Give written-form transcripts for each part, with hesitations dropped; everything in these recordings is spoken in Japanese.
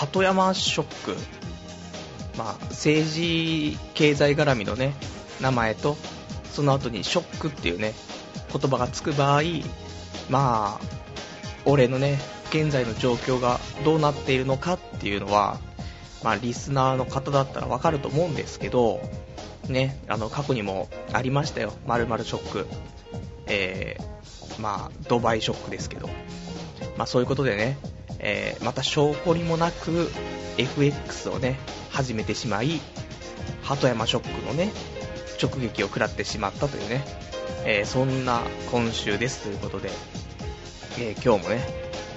鳩山ショック、まあ、政治経済絡みのね名前とその後にショックっていうね言葉がつく場合、まあ俺のね現在の状況がどうなっているのかっていうのは、まあ、リスナーの方だったらわかると思うんですけどね、過去にもありましたよ、〇〇ショック、まあ、ドバイショックですけど、まあ、そういうことでね、また証拠にもなく FX をね始めてしまい、鳩山ショックのね直撃を食らってしまったというね、そんな今週ですということで、今日もね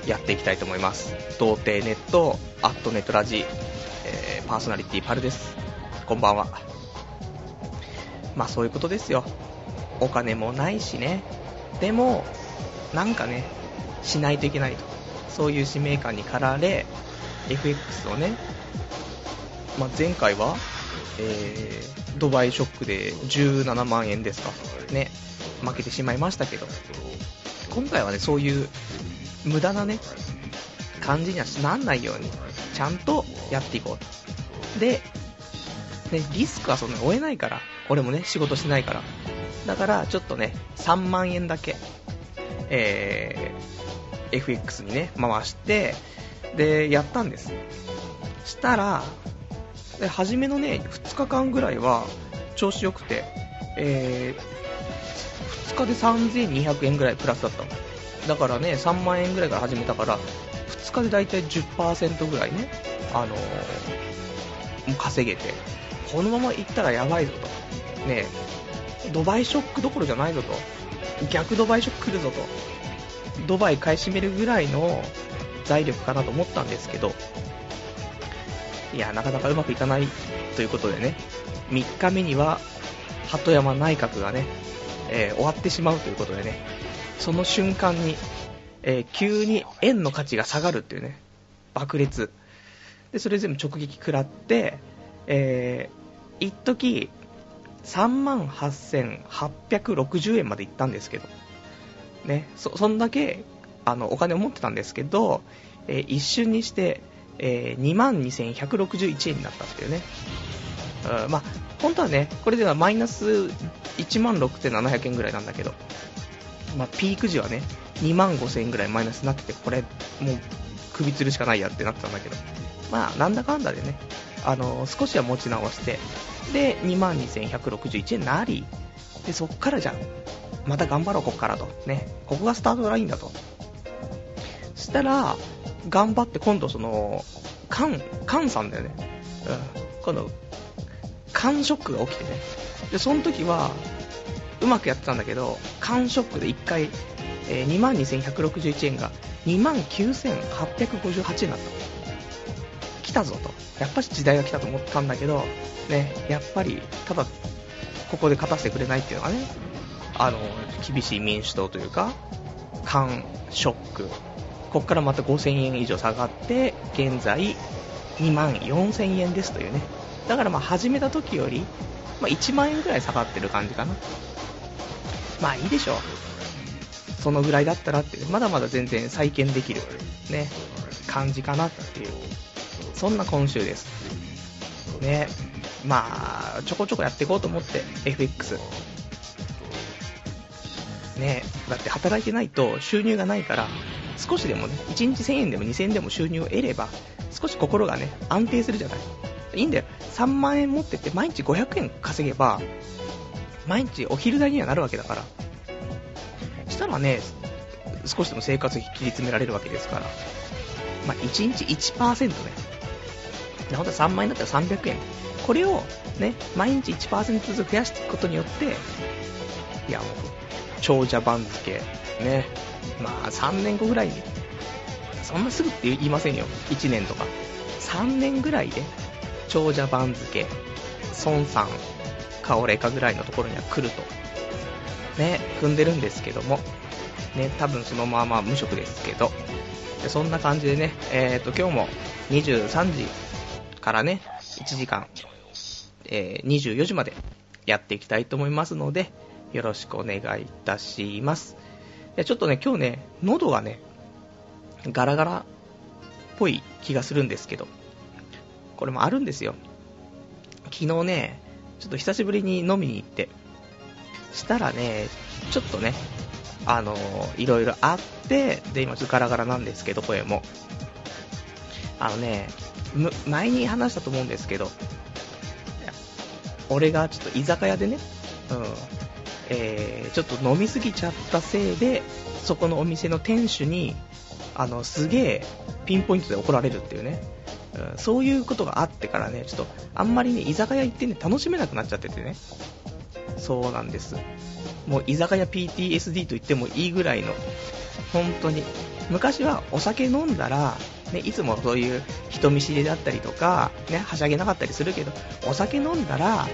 やっていきたいと思います。童貞ネットアットネットラジ、パーソナリティパルです。こんばんは。まあそういうことですよ。お金もないしね、でもなんかねしないといけないと、そういう使命感に駆られ FX をね、まあ、前回は、ドバイショックで17万円ですかね負けてしまいましたけど、今回はねそういう無駄なね感じにはなんないようにちゃんとやっていこうと。で、ね、リスクはそんなに負えないから、俺もね仕事してないから、だからちょっとね3万円だけ、FX にね回して、でやったんです。したらで初めのね2日間ぐらいは調子よくて、2日で3200円ぐらいプラスだったのだからね、3万円ぐらいから始めたから2日でだいたい 10% ぐらいね、稼げて、このままいったらやばいぞとね、ドバイショックどころじゃないぞと、逆ドバイショック来るぞと、ドバイ買い占めるぐらいの財力かなと思ったんですけど、いやなかなかうまくいかないということでね、3日目には鳩山内閣がね、終わってしまうということでね、その瞬間に、急に円の価値が下がるっていうね爆裂で、それ全部直撃食らって、一時 38,860 円までいったんですけどね、そんだけお金を持ってたんですけど、一瞬にして、22,161 円になったっていうね、まあ本当はねこれではマイナス 16,700 円ぐらいなんだけど、まあ、ピーク時はね 25,000 円ぐらいマイナスになってて、これもう首吊るしかないやってなったんだけど、まあなんだかんだでね、少しは持ち直して、で 22,161 円になり、でそっからじゃんまた頑張ろうこっからとね、ここがスタートラインだと。したら頑張って今度そのカンさんだよね、うん、今度カンショックが起きてね、でその時はうまくやってたんだけど、カンショックで1回、22,161 円が 29,858 円だった。来たぞと、やっぱり時代が来たと思ったんだけどね、やっぱりただここで勝たせてくれないっていうのがね、厳しい民主党というか、カンショック、ここからまた 5,000 円以上下がって現在 24,000 円ですというね。だからまあ始めた時より、まあ、1万円ぐらい下がってる感じかな。まあいいでしょう、そのぐらいだったらって、まだまだ全然再建できるね感じかなっていう、そんな今週ですね。まあちょこちょこやっていこうと思って FXね、だって働いてないと収入がないから、少しでもね1日1000円でも2000円でも収入を得れば少し心がね安定するじゃない。いいんだよ、3万円持ってって毎日500円稼げば毎日お昼代にはなるわけだから、したらね少しでも生活費切り詰められるわけですから、まあ、1日 1% ね、なので3万円だったら300円、これをね毎日 1% ずつ増やしていくことによって、いやもう長者番付ね、まあ3年後ぐらいに、そんなすぐって言いませんよ、1年とか3年ぐらいで長者番付孫さんか俺かぐらいのところには来るとね踏んでるんですけどもね、多分そのまま無職ですけど、そんな感じでね、今日も23時からね1時間、24時までやっていきたいと思いますので、よろしくお願いいたします。ちょっとね今日ね喉がねガラガラぽい気がするんですけど、これもあるんですよ。昨日ね、ちょっと久しぶりに飲みに行ってしたらね、ちょっとねいろいろあって、で今ちょっとガラガラなんですけど、声も前に話したと思うんですけど、俺がちょっと居酒屋でね、ちょっと飲みすぎちゃったせいで、そこのお店の店主にすげえピンポイントで怒られるっていうね、そういうことがあってからね、ちょっとあんまりね居酒屋行ってね楽しめなくなっちゃっててね。そうなんです。もう居酒屋 PTSD と言ってもいいぐらいの、本当に昔はお酒飲んだら、ね、いつもそういう人見知りだったりとか、ね、はしゃげなかったりするけど、お酒飲んだら、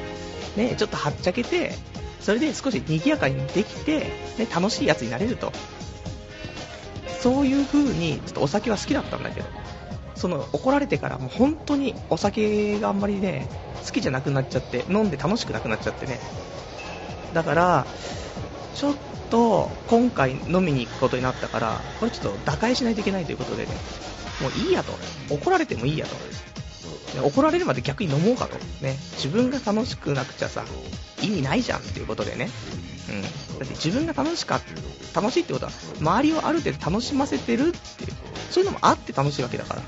ね、ちょっとはっちゃけて、それで少し賑やかにできて、ね、楽しいやつになれると、そういう風にちょっとお酒は好きだったんだけど、その怒られてからもう本当にお酒があんまりね好きじゃなくなっちゃって、飲んで楽しくなくなっちゃってね。だからちょっと今回飲みに行くことになったから、これちょっと打開しないといけないということでね、もういいやと、怒られてもいいやと、怒られるまで逆に飲もうかと、ね、自分が楽しくなくちゃさ意味ないじゃんっていうことでね、だって自分が楽しいってことは周りをある程度楽しませてるっていう、そういうのもあって楽しいわけだから、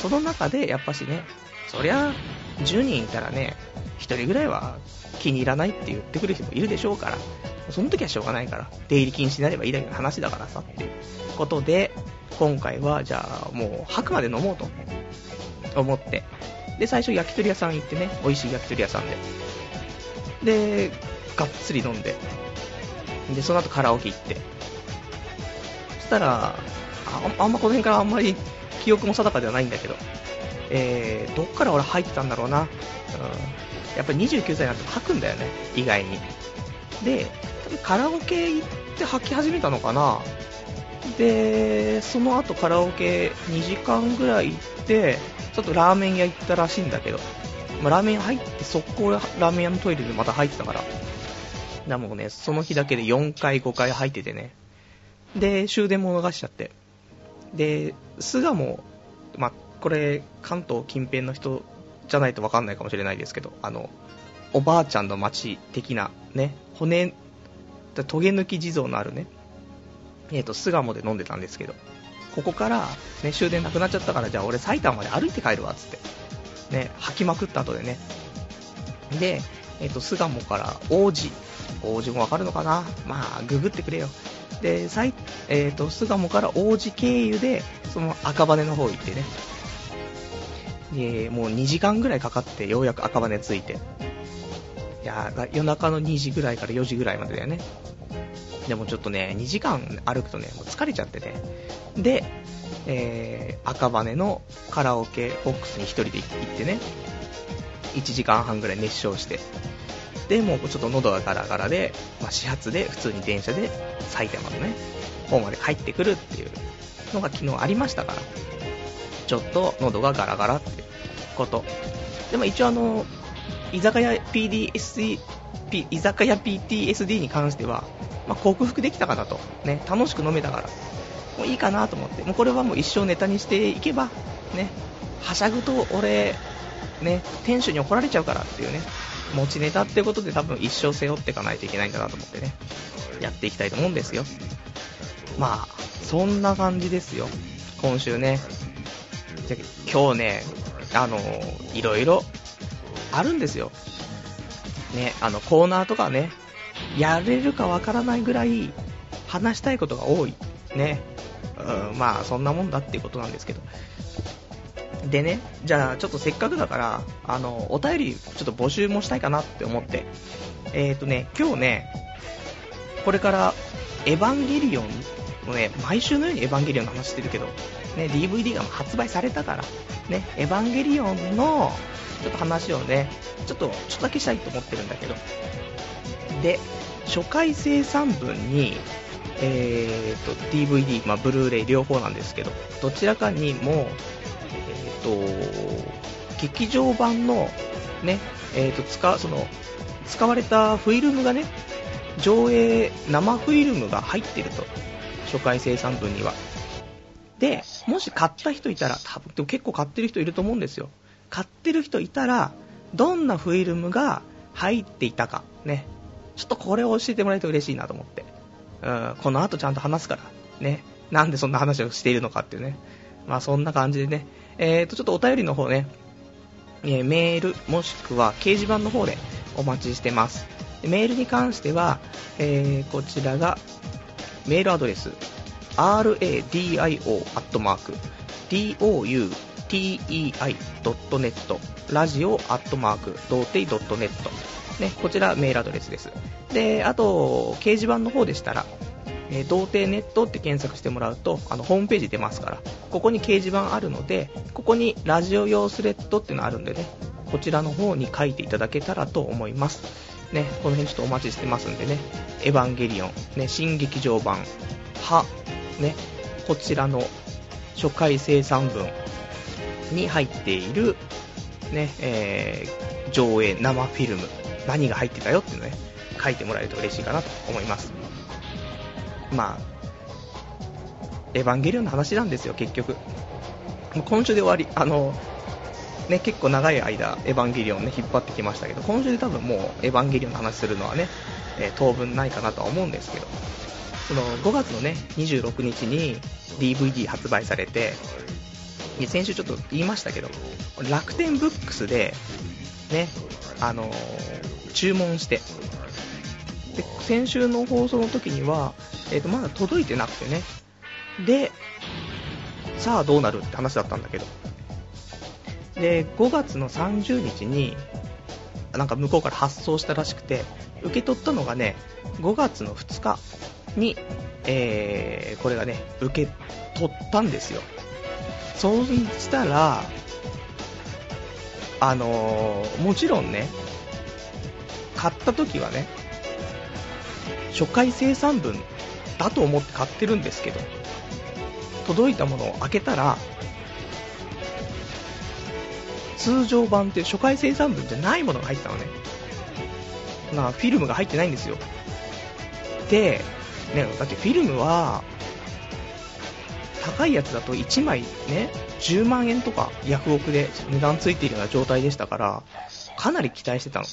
その中でやっぱしね、そりゃ10人いたらね1人ぐらいは気に入らないって言ってくる人もいるでしょうから、その時はしょうがないから出入り禁止になればいいだけの話だからさっていうことで、今回はじゃあもう吐くまで飲もうと思って、で最初焼き鳥屋さん行ってね、美味しい焼き鳥屋さんでがっつり飲んで、でその後カラオケ行って、そしたらあんまこの辺からあんまり記憶も定かではないんだけど、どっから俺入ってたんだろうな、やっぱり29歳になって吐くんだよね、意外に。で多分カラオケ行って吐き始めたのかな。でその後カラオケ2時間ぐらい行って、ちょっとラーメン屋行ったらしいんだけど、ラーメン屋入って速攻ラーメン屋のトイレでまた入ってたから、もうねその日だけで4回5回入っててね、で終電も逃しちゃって、で巣鴨も、これ関東近辺の人じゃないと分かんないかもしれないですけど、おばあちゃんの町的なね、骨トゲ抜き地蔵のあるね、巣鴨で飲んでたんですけど、ここから、ね、終電なくなっちゃったから、じゃあ俺埼玉まで歩いて帰るわっつって、ね、吐きまくった後でね、で、巣鴨から王子もわかるのかな、ググってくれよ。で巣鴨から王子経由でその赤羽の方行ってね、もう2時間ぐらいかかってようやく赤羽着いて、いや夜中の2時ぐらいから4時ぐらいまでだよね。でもちょっとね2時間歩くとねもう疲れちゃってね、で、赤羽のカラオケボックスに一人で行ってね、1時間半ぐらい熱唱して、でもうちょっと喉がガラガラで、始発で普通に電車で埼玉のね方まで帰ってくるっていうのが昨日ありましたから、ちょっと喉がガラガラってこと。でも一応居酒屋 PTSD に関しては、克服できたかなと、ね、楽しく飲めたからもういいかなと思って、もうこれはもう一生ネタにしていけばね、はしゃぐと俺ね店主に怒られちゃうからっていうね持ちネタってことで、多分一生背負っていかないといけないんだなと思ってね、やっていきたいと思うんですよ。そんな感じですよ今週ね。今日ねいろいろあるんですよね、コーナーとかねやれるかわからないぐらい話したいことが多いね、そんなもんだっていうことなんですけど、でね、じゃあちょっとせっかくだからお便りちょっと募集もしたいかなって思って、今日ねこれからエヴァンゲリオンのね、毎週のようにエヴァンゲリオンの話してるけど、ね、DVD が発売されたからね、エヴァンゲリオンのちょっと話をねちょっとだけしたいと思ってるんだけど、で初回生産分にDVD、ブルーレイ両方なんですけど、どちらかにも劇場版の、ね使われたフィルムがね、生フィルムが入っていると、初回生産分にはでもし買った人いたら、多分でも結構買ってる人いると思うんですよ。買ってる人いたらどんなフィルムが入っていたかね、ちょっとこれを教えてもらえると嬉しいなと思って、この後ちゃんと話すからね、なんでそんな話をしているのかっていうね、まあそんな感じでね、ちょっとお便りの方ね、メールもしくは掲示板の方でお待ちしてます。メールに関しては、こちらがメールアドレス radio@doutei.net radio@doutei.net ね、こちらメールアドレスです。で、あと掲示板の方でしたら、童貞ネットって検索してもらうとホームページ出ますから、ここに掲示板あるので、ここにラジオ用スレッドっていうのあるんでね、こちらの方に書いていただけたらと思いますね。この辺ちょっとお待ちしてますんでね、エヴァンゲリオン、ね、新劇場版は、ね、こちらの初回生産分に入っている、ね、上映生フィルム何が入ってたよっていうのね、書いてもらえると嬉しいかなと思います。まあエヴァンゲリオンの話なんですよ。結局今週で終わり、ね、結構長い間エヴァンゲリオンね引っ張ってきましたけど、今週で多分もうエヴァンゲリオンの話するのはね、当分ないかなとは思うんですけど、その5月のね26日に DVD 発売されて、先週ちょっと言いましたけど、楽天ブックスでね、注文して、で先週の放送の時には、まだ届いてなくてね、でさあどうなるって話だったんだけど、で5月の30日になんか向こうから発送したらしくて、受け取ったのがね5月の2日に、これがね受け取ったんですよ。そうしたらもちろんね、買った時はね初回生産分だと思って買ってるんですけど、届いたものを開けたら通常版って初回生産分じゃないものが入ってたのね。まあフィルムが入ってないんですよ。で、ね、だってフィルムは高いやつだと1枚ね10万円とかヤフオクで値段ついているような状態でしたから、かなり期待してたの。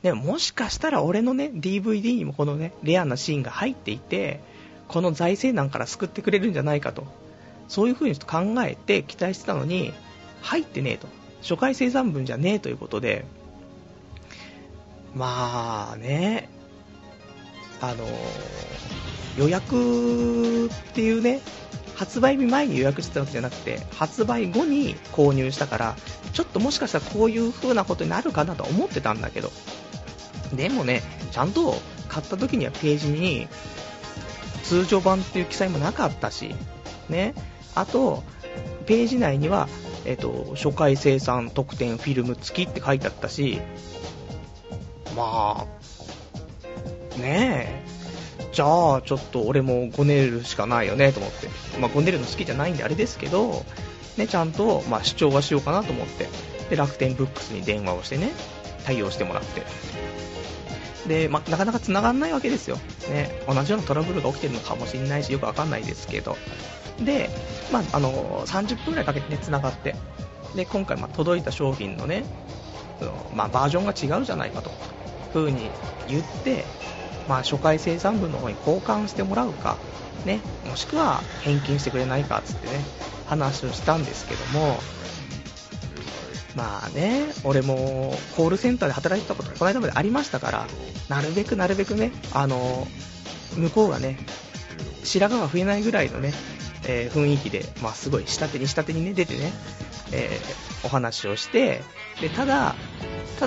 でも、もしかしたら俺のね DVD にもこのねレアなシーンが入っていて、この財政難から救ってくれるんじゃないかと、そういう風にちょっと考えて期待してたのに入ってねえと、初回生産分じゃねえということで、まあね、予約っていうね、発売日前に予約してたわけじゃなくて発売後に購入したから、ちょっともしかしたらこういう風なことになるかなと思ってたんだけど、でもねちゃんと買った時にはページに通常版っていう記載もなかったしね、あとページ内には、初回生産特典フィルム付きって書いてあったし、まあねえ、じゃあちょっと俺もごねるしかないよねと思って、まあごねるの好きじゃないんであれですけどね、ちゃんとまあ主張はしようかなと思って、で楽天ブックスに電話をしてね対応してもらって、で、まあ、なかなか繋がんないわけですよ、ね、同じようなトラブルが起きてるのかもしれないし、よくわかんないですけど、で、まあ、30分くらいかけて、ね、繋がって、で今回、まあ、届いた商品のね、まあ、バージョンが違うじゃないかとふうに言って、まあ、初回生産分の方に交換してもらうか、ね、もしくは返金してくれないかつってね話をしたんですけども、まあね、俺もコールセンターで働いてたことがこの間までありましたから、なるべくね、向こうがね白髪が増えないぐらいのね、雰囲気で、まあ、すごい下手にね出てね、お話をして、でただ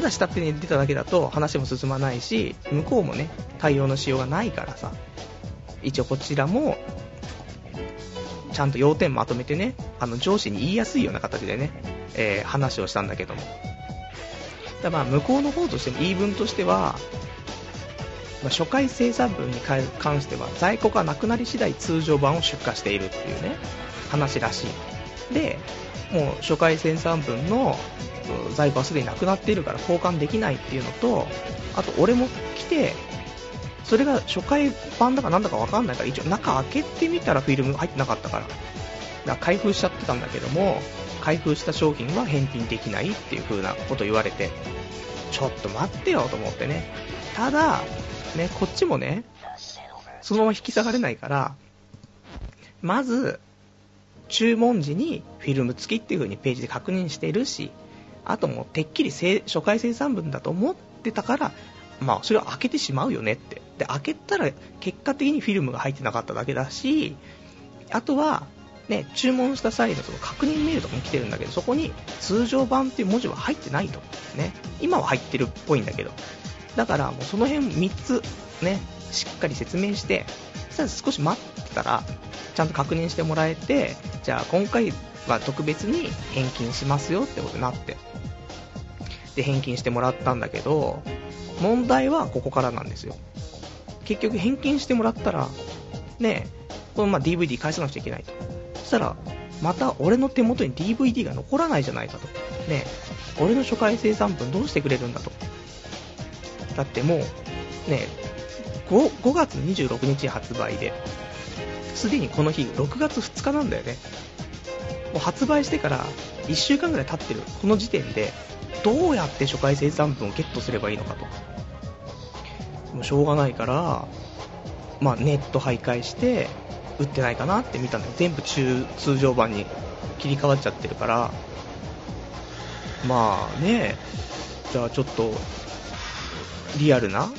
下手に出ただけだと話も進まないし、向こうもね対応のしようがないからさ、一応こちらもちゃんと要点まとめてね、上司に言いやすいような形でね、話をしたんだけども、だまあ向こうの方としても言い分としては、まあ、初回生産分に関しては在庫がなくなり次第通常版を出荷しているっていうね話らしい。でもう初回生産分の在庫はすでになくなっているから交換できないっていうのと、あと俺も来てそれが初回版だかなんだか分かんないから、一応中開けてみたらフィルム入ってなかったから、開封しちゃってたんだけども、開封した商品は返品できないっていう風なこと言われて、ちょっと待ってよと思ってね。ただね、こっちもねそのまま引き下がれないから、まず注文時にフィルム付きっていう風にページで確認してるし、あともうてっきり初回生産分だと思ってたから、まあそれを開けてしまうよねって。で開けたら結果的にフィルムが入ってなかっただけだし、あとはね、注文した際のその確認メールとかも来てるんだけど、そこに通常版っていう文字は入ってないとね。今は入ってるっぽいんだけど、だからもうその辺3つねしっかり説明して、さあ少し待ってたらちゃんと確認してもらえて、じゃあ今回は特別に返金しますよってことになって、で返金してもらったんだけど、問題はここからなんですよ。結局返金してもらったらね、このまあ DVD 返さなくちゃいけないと。そしたらまた俺の手元に DVD が残らないじゃないかとね。俺の初回生産分どうしてくれるんだと。だってもうね 5月26日発売で、すでにこの日6月2日なんだよね。もう発売してから1週間ぐらい経ってるこの時点で、どうやって初回生産分をゲットすればいいのかと。もうしょうがないから、まあ、ネット徘徊して売ってないかなって見たんだけど、全部通常版に切り替わっちゃってるから、まあね、じゃあちょっとリアルな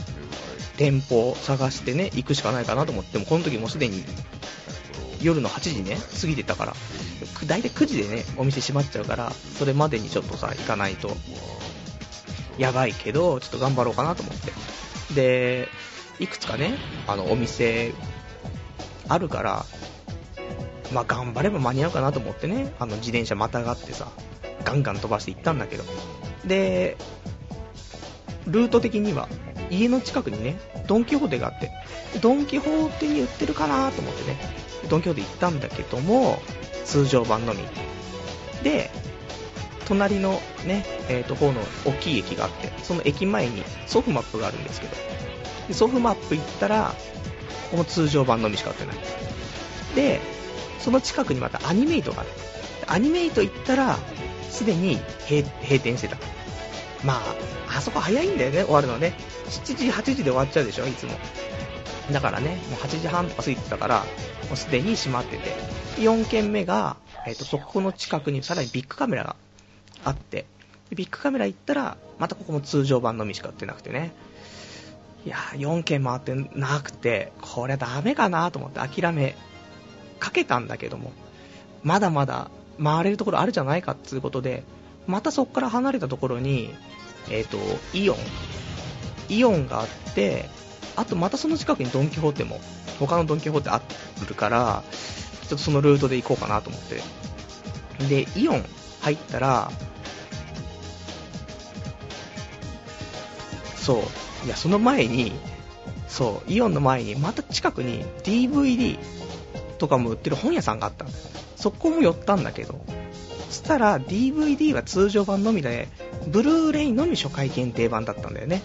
店舗を探してね行くしかないかなと思って、もこの時もうすでに夜の8時ね過ぎてたから、だいたい9時でねお店閉まっちゃうから、それまでにちょっとさ行かないとやばいけど、ちょっと頑張ろうかなと思って。でいくつかねお店あるから、まあ頑張れば間に合うかなと思ってね、自転車またがってさガンガン飛ばして行ったんだけど、でルート的には家の近くにねドンキホーテがあって、ドンキホーテに売ってるかなと思ってねドンキホーテ行ったんだけども、通常版のみで、隣のね、方の大きい駅があって、その駅前にソフマップがあるんですけど、でソフマップ行ったらこの通常版のみしか売ってない。でその近くにまたアニメイトがある。アニメイト行ったらすでに閉店してた。まああそこ早いんだよね終わるのね。7時8時で終わっちゃうでしょいつも。だからねもう8時半とか過ぎてたから、もうすでに閉まってて、4軒目が、そこの近くにさらにビッグカメラがあって、ビッグカメラ行ったらまたここも通常版のみしか売ってなくてね、いや4軒回ってなくて、これはダメかなと思って諦めかけたんだけども、まだまだ回れるところあるじゃないかっていうことで、またそこから離れたところに、イオンがあって、あとまたその近くにドンキホーテも、他のドンキホーテあるから、ちょっとそのルートで行こうかなと思って。でイオン入ったら、そういやその前に、そうイオンの前にまた近くに DVD とかも売ってる本屋さんがあった。そこも寄ったんだけど、そしたら DVD は通常版のみで、ブルーレイのみ初回限定版だったんだよね。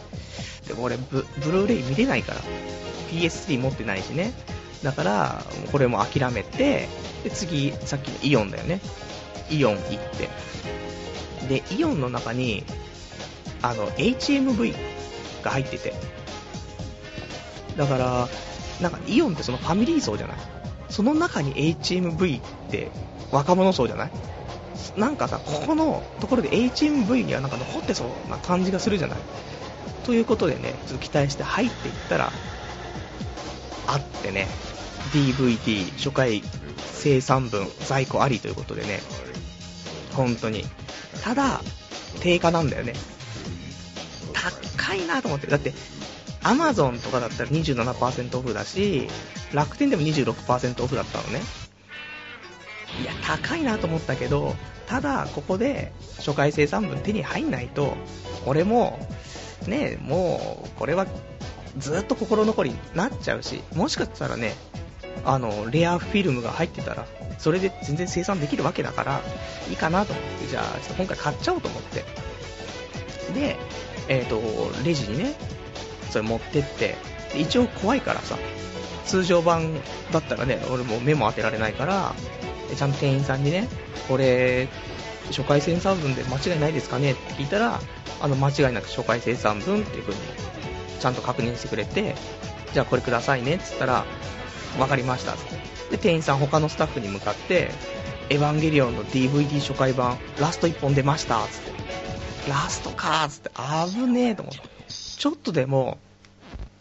でも俺 ブルーレイ見れないから、 PS3 持ってないしね。だからこれも諦めて、で次さっきのイオンだよね。イオン行って、でイオンの中にHMV が入ってて、だからなんかイオンってそのファミリー層じゃない、その中に HMV って若者層じゃない、なんかさ、ここのところで HMV にはなんか残ってそうな感じがするじゃない。ということでね、ちょっと期待して入っていったらあってね、 DVD 初回生産分在庫ありということでね、本当にただ定価なんだよね。高いなと思って。だって Amazon とかだったら 27% オフだし、楽天でも 26% オフだったのね。いや高いなと思ったけど、ただここで初回生産分手に入んないと、俺もねもうこれはずっと心残りになっちゃうし、もしかしたらねレアフィルムが入ってたらそれで全然生産できるわけだからいいかなと思って、じゃあちょっと今回買っちゃおうと思って。でレジにねそれ持ってって、一応怖いからさ、通常版だったらね俺も目も当てられないから、ちゃんと店員さんにね、これ初回1300分で間違いないですかねって聞いたら、間違いなく初回1300分っていう風にちゃんと確認してくれて、じゃあこれくださいねって言ったら、分かりましたって。で店員さん他のスタッフに向かって、エヴァンゲリオンの DVD 初回版ラスト1本出ましたっつって、ラストかっつって、危ねえと思って、ちょっとでも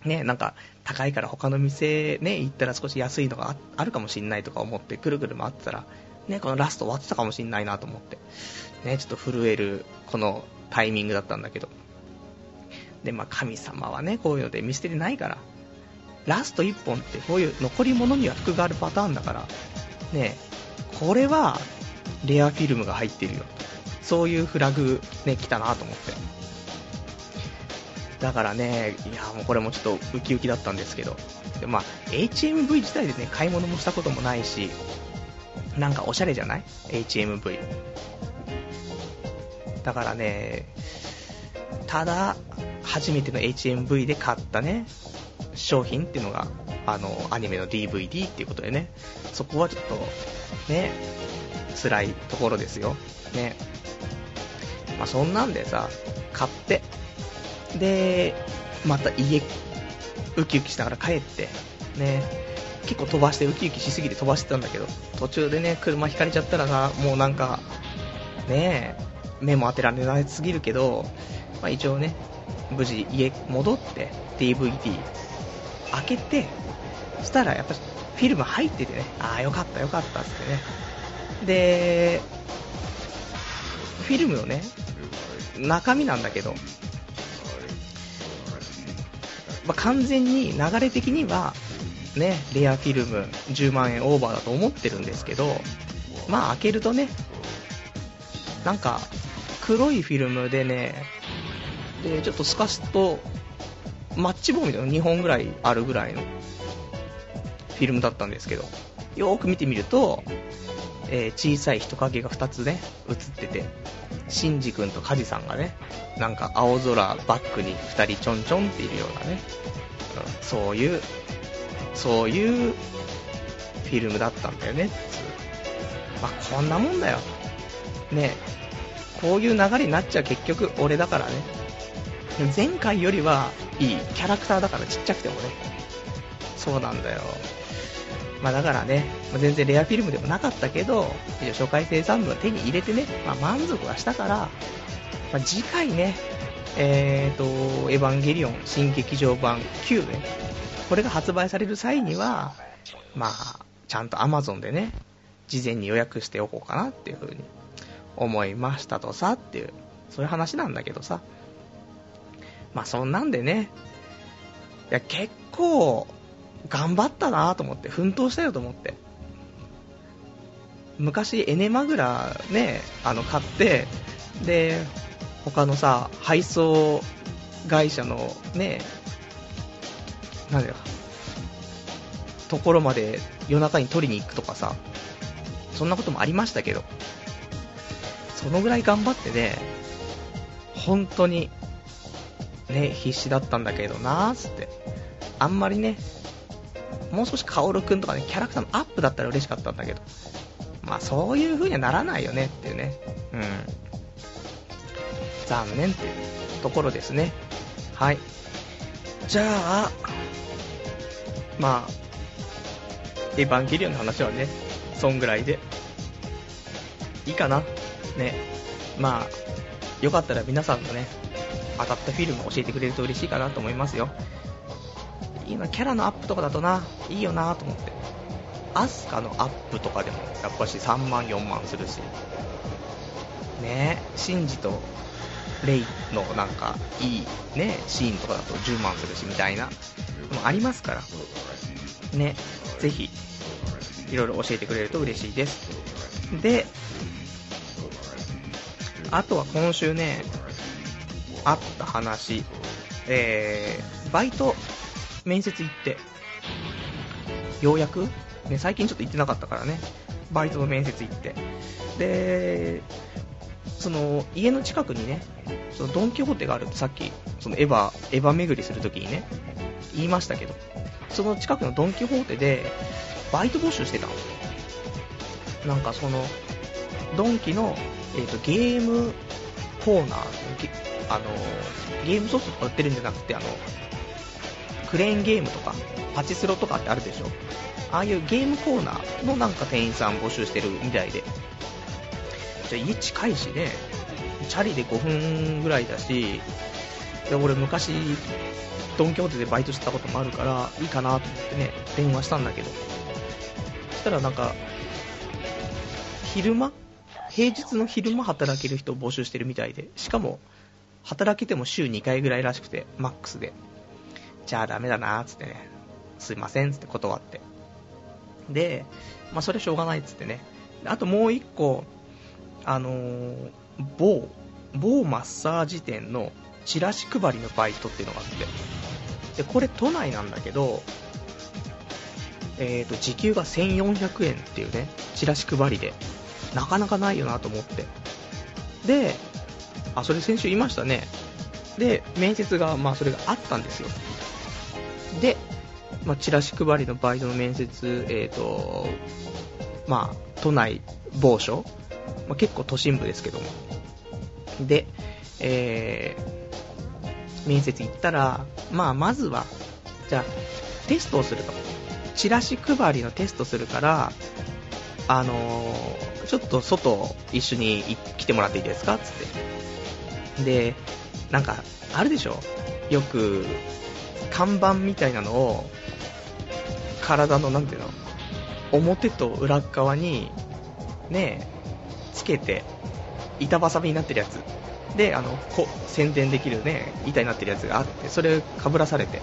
ね、なんか高いから他の店ね行ったら少し安いのがあるかもしれないとか思ってくるくる回ってたらね、このラスト終わってたかもしれないなと思ってね、ちょっと震えるこのタイミングだったんだけど、でまあ神様はねこういうので見捨ててないから、ラスト1本ってこういう残り物には福があるパターンだからね、これはレアフィルムが入ってるよ、そういうフラグね来たなと思って、だからね、いやもうこれもちょっとウキウキだったんですけど、で、まあ、HMV 自体でね買い物もしたこともないし、なんかおしゃれじゃない HMV だからね。ただ初めての HMV で買ったね商品っていうのがアニメの DVD っていうことでね、そこはちょっとね辛いところですよね。まあそんなんでさ買って、でまた家ウキウキしながら帰ってね、結構飛ばして、ウキウキしすぎて飛ばしてたんだけど、途中でね車ひかれちゃったらさ、もうなんかね目も当てられないすぎるけど、まあ、一応ね無事家戻って DVD 開けて、したらやっぱフィルム入っててね、あーよかったよかったっつってね。でフィルムのね中身なんだけど、まあ、完全に流れ的にはねレアフィルム10万円オーバーだと思ってるんですけど、まあ開けるとね、なんか黒いフィルムでね、でちょっと透かすとマッチ棒みたいなの2本ぐらいあるぐらいのフィルムだったんですけど、よーく見てみると、小さい人影が2つね映ってて、シンジ君とカジさんがねなんか青空バックに2人ちょんちょんっているようなね、そういうフィルムだったんだよね。まあ、こんなもんだよね。こういう流れになっちゃう結局俺だからね、前回よりはいいキャラクターだから、ちっちゃくてもね、そうなんだよ。まあ、だからね、全然レアフィルムでもなかったけど、初回生産分は手に入れてね、まあ、満足はしたから、まあ、次回ね、エヴァンゲリオン新劇場版9ね、これが発売される際には、まあ、ちゃんと Amazon でね事前に予約しておこうかなっていう風に思いましたとさっていう、そういう話なんだけどさ。まあそんなんでね、いや結構頑張ったなと思って、奮闘したよと思って。昔エネマグラね買って、で他のさ配送会社のねなんだよところまで夜中に取りに行くとかさ、そんなこともありましたけど、そのぐらい頑張ってね、本当にね必死だったんだけどなーつって。あんまりね、もう少しカオルくんとかねキャラクターのアップだったら嬉しかったんだけど、まあそういう風にはならないよねっていうね、うん、残念っていうところですね。はい、じゃあまあエヴァンゲリオンの話はねそんぐらいでいいかなね。まあよかったら皆さんのね当たったフィルム教えてくれると嬉しいかなと思いますよ。今キャラのアップとかだとないいよなと思って、アスカのアップとかでもやっぱし3万4万するしね、シンジとレイのなんかいいねシーンとかだと10万するしみたいなのもありますからね、ぜひいろいろ教えてくれると嬉しいです。であとは今週ねあった話、バイト面接行ってようやく、ね、最近ちょっと行ってなかったからね、バイトの面接行って、でその家の近くにねそのドンキホーテがあるって、さっきそのエヴァ巡りするときにね言いましたけど、その近くのドンキホーテでバイト募集してたのなんかそのドンキの、ゲームコーナー、ゲームソフトとか売ってるんじゃなくて、クレーンゲームとかパチスロとかってあるでしょ。ああいうゲームコーナーのなんか店員さん募集してるみたいで、じゃあ家近いしね、チャリで5分ぐらいだし、で俺昔ドンキホーテでバイトしてたこともあるからいいかなと思ってね電話したんだけど、そしたらなんか昼間、平日の昼間働ける人を募集してるみたいで、しかも働けても週2回ぐらいらしくてマックスで、じゃあダメだなーつってね、すいませんつって断って、で、まあ、それしょうがないつってね、あともう一個某マッサージ店のチラシ配りのバイトっていうのがあって、でこれ都内なんだけど、時給が1400円っていうね、チラシ配りでなかなかないよなと思って、で、あ、それ先週言いましたね。で、面接が、まあそれがあったんですよ。で、まあ、チラシ配りのバイトの面接、まあ都内某所、まあ、結構都心部ですけども、で、面接行ったら、まあまずはじゃあテストをすると、チラシ配りのテストするからちょっと外一緒に来てもらっていいですかっつって、でなんかあるでしょ、よく看板みたいなのを体のなんていうの、表と裏側にねつけて板挟みになってるやつで、宣伝できるね板になってるやつがあって、それかぶらされて、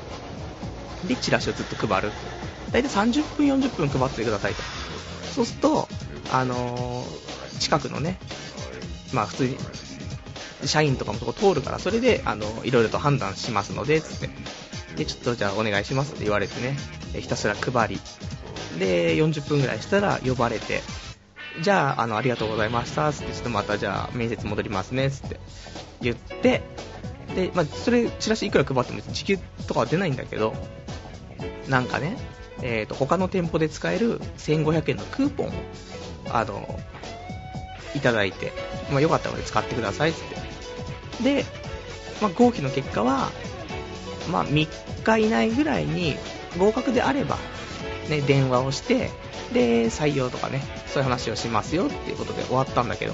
でチラシをずっと配る、だいたい30分40分配ってくださいと。そうすると近くのね、まあ普通に社員とかもそこ通るから、それでいろいろと判断しますのでつって、でちょっとじゃあお願いしますって言われてね、ひたすら配りで40分ぐらいしたら呼ばれて、じゃあありがとうございましたつって、ちょっとまたじゃあ面接戻りますねつって言って、で、まあ、それチラシいくら配っても時給とかは出ないんだけど、なんかね、他の店舗で使える1500円のクーポンをいただいて、まあ、よかったので使ってくださいつって、で、まあ、合否の結果はまあ、3日以内ぐらいに合格であれば、ね、電話をしてで採用とかね、そういう話をしますよっていうことで終わったんだけど、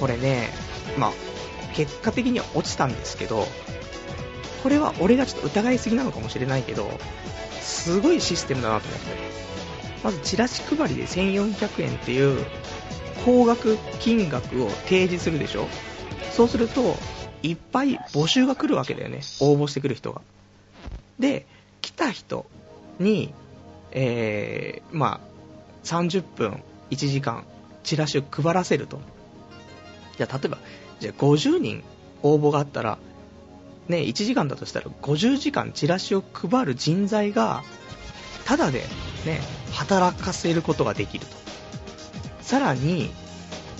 これね、まあ、結果的には落ちたんですけど、これは俺がちょっと疑いすぎなのかもしれないけど、すごいシステムだなと思って、まずチラシ配りで1400円っていう高額金額を提示するでしょ。そうするといっぱい募集が来るわけだよね、応募してくる人が。で来た人に、まあ、30分1時間チラシを配らせると、じゃあ例えばじゃあ50人応募があったら、ね、1時間だとしたら50時間チラシを配る人材がただで、ね、働かせることができると。さらに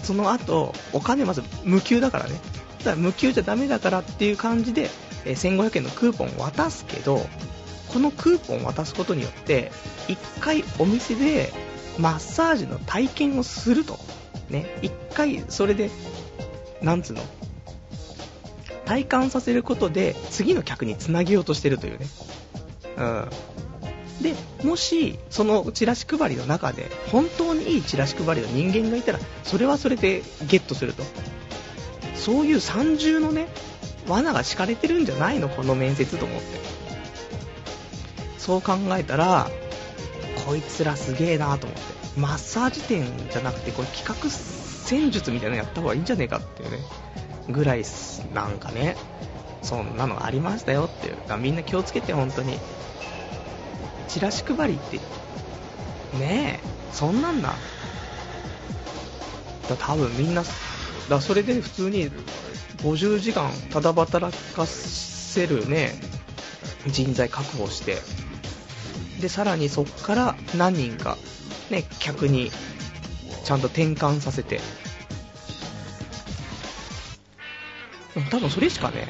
その後お金、まず無給だからね、ただ無給じゃダメだからっていう感じで、1500円のクーポンを渡すけど、このクーポンを渡すことによって1回お店でマッサージの体験をすると、ね、1回それでなんつうの体感させることで次の客につなげようとしてるというね、うん、でもしそのチラシ配りの中で本当にいいチラシ配りの人間がいたら、それはそれでゲットすると。そういう三重のね罠が敷かれてるんじゃないのこの面接と思って、そう考えたらこいつらすげえなと思って、マッサージ店じゃなくてこれ企画戦術みたいなのやった方がいいんじゃねえかっていうねぐらい、なんかねそんなのありましたよっていう。みんな気をつけて、本当にチラシ配りってねえそんなんだ、多分みんなだ、それで普通に50時間ただ働かせるね人材確保して、でさらにそっから何人かね客にちゃんと転換させて、多分それしかね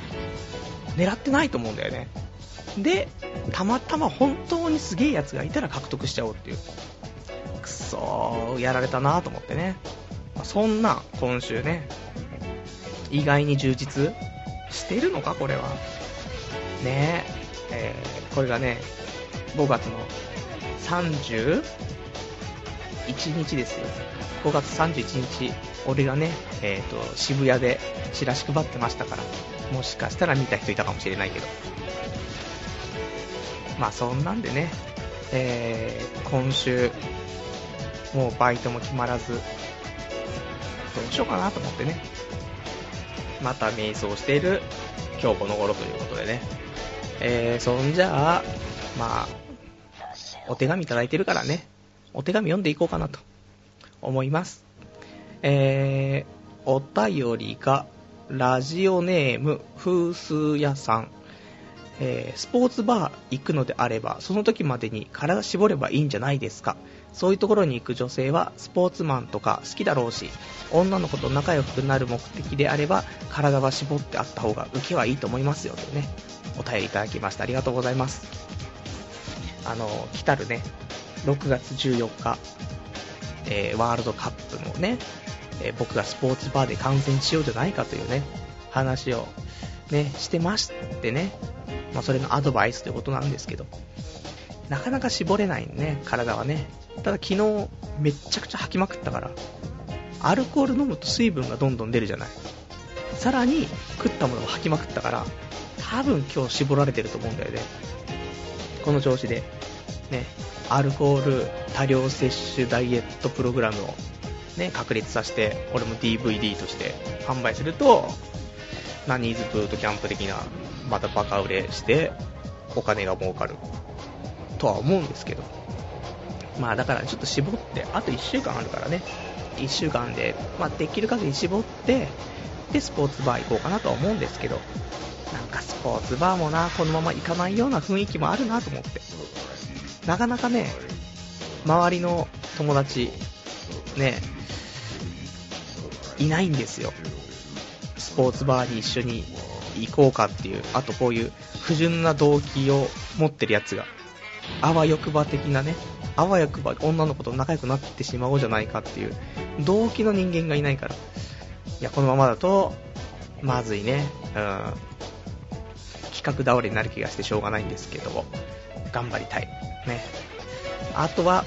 狙ってないと思うんだよね。でたまたま本当にすげえやつがいたら獲得しちゃおうっていう、くそーやられたなと思ってね。そんな今週ね、意外に充実してるのかこれはねえ、これがね5月の31日ですよ。5月31日俺がね、渋谷でチラシ配ってましたから、もしかしたら見た人いたかもしれないけど、まあそんなんでね、今週もうバイトも決まらずどうしようかなと思ってね、また瞑想している今日この頃ということでね、そんじゃあまあお手紙いただいてるからね、お手紙読んでいこうかなと思います。お便りがラジオネーム風数屋さん、スポーツバー行くのであればその時までに体絞ればいいんじゃないですか。そういうところに行く女性はスポーツマンとか好きだろうし、女の子と仲良くなる目的であれば体は絞ってあった方がウケはいいと思いますよとね、お便りいただきました。ありがとうございます。来たるね6月14日、ワールドカップのね、僕がスポーツバーで観戦しようじゃないかというね話をねしてましてね、まあ、それのアドバイスということなんですけど、なかなか絞れないね体はね。ただ昨日めっちゃくちゃ吐きまくったから、アルコール飲むと水分がどんどん出るじゃない。さらに食ったものも吐きまくったから、多分今日絞られてると思うんだよね。この調子でねアルコール多量摂取ダイエットプログラムをね確立させて、俺も DVD として販売するとナニーズブートキャンプ的なまたバカ売れしてお金が儲かるとは思うんですけど、まあだからちょっと絞ってあと1週間あるからね、1週間で、まあ、できる限り絞ってでスポーツバー行こうかなとは思うんですけど、なんかスポーツバーもなこのまま行かないような雰囲気もあるなと思って、なかなかね周りの友達ねいないんですよ。スポーツバーに一緒に行こうかっていう、あとこういう不純な動機を持ってるやつが、あわよくば的なね、あわよくば女の子と仲良くなってしまおうじゃないかっていう動機の人間がいないから、いやこのままだとまずいね、企画倒れになる気がしてしょうがないんですけども、頑張りたいね。あとは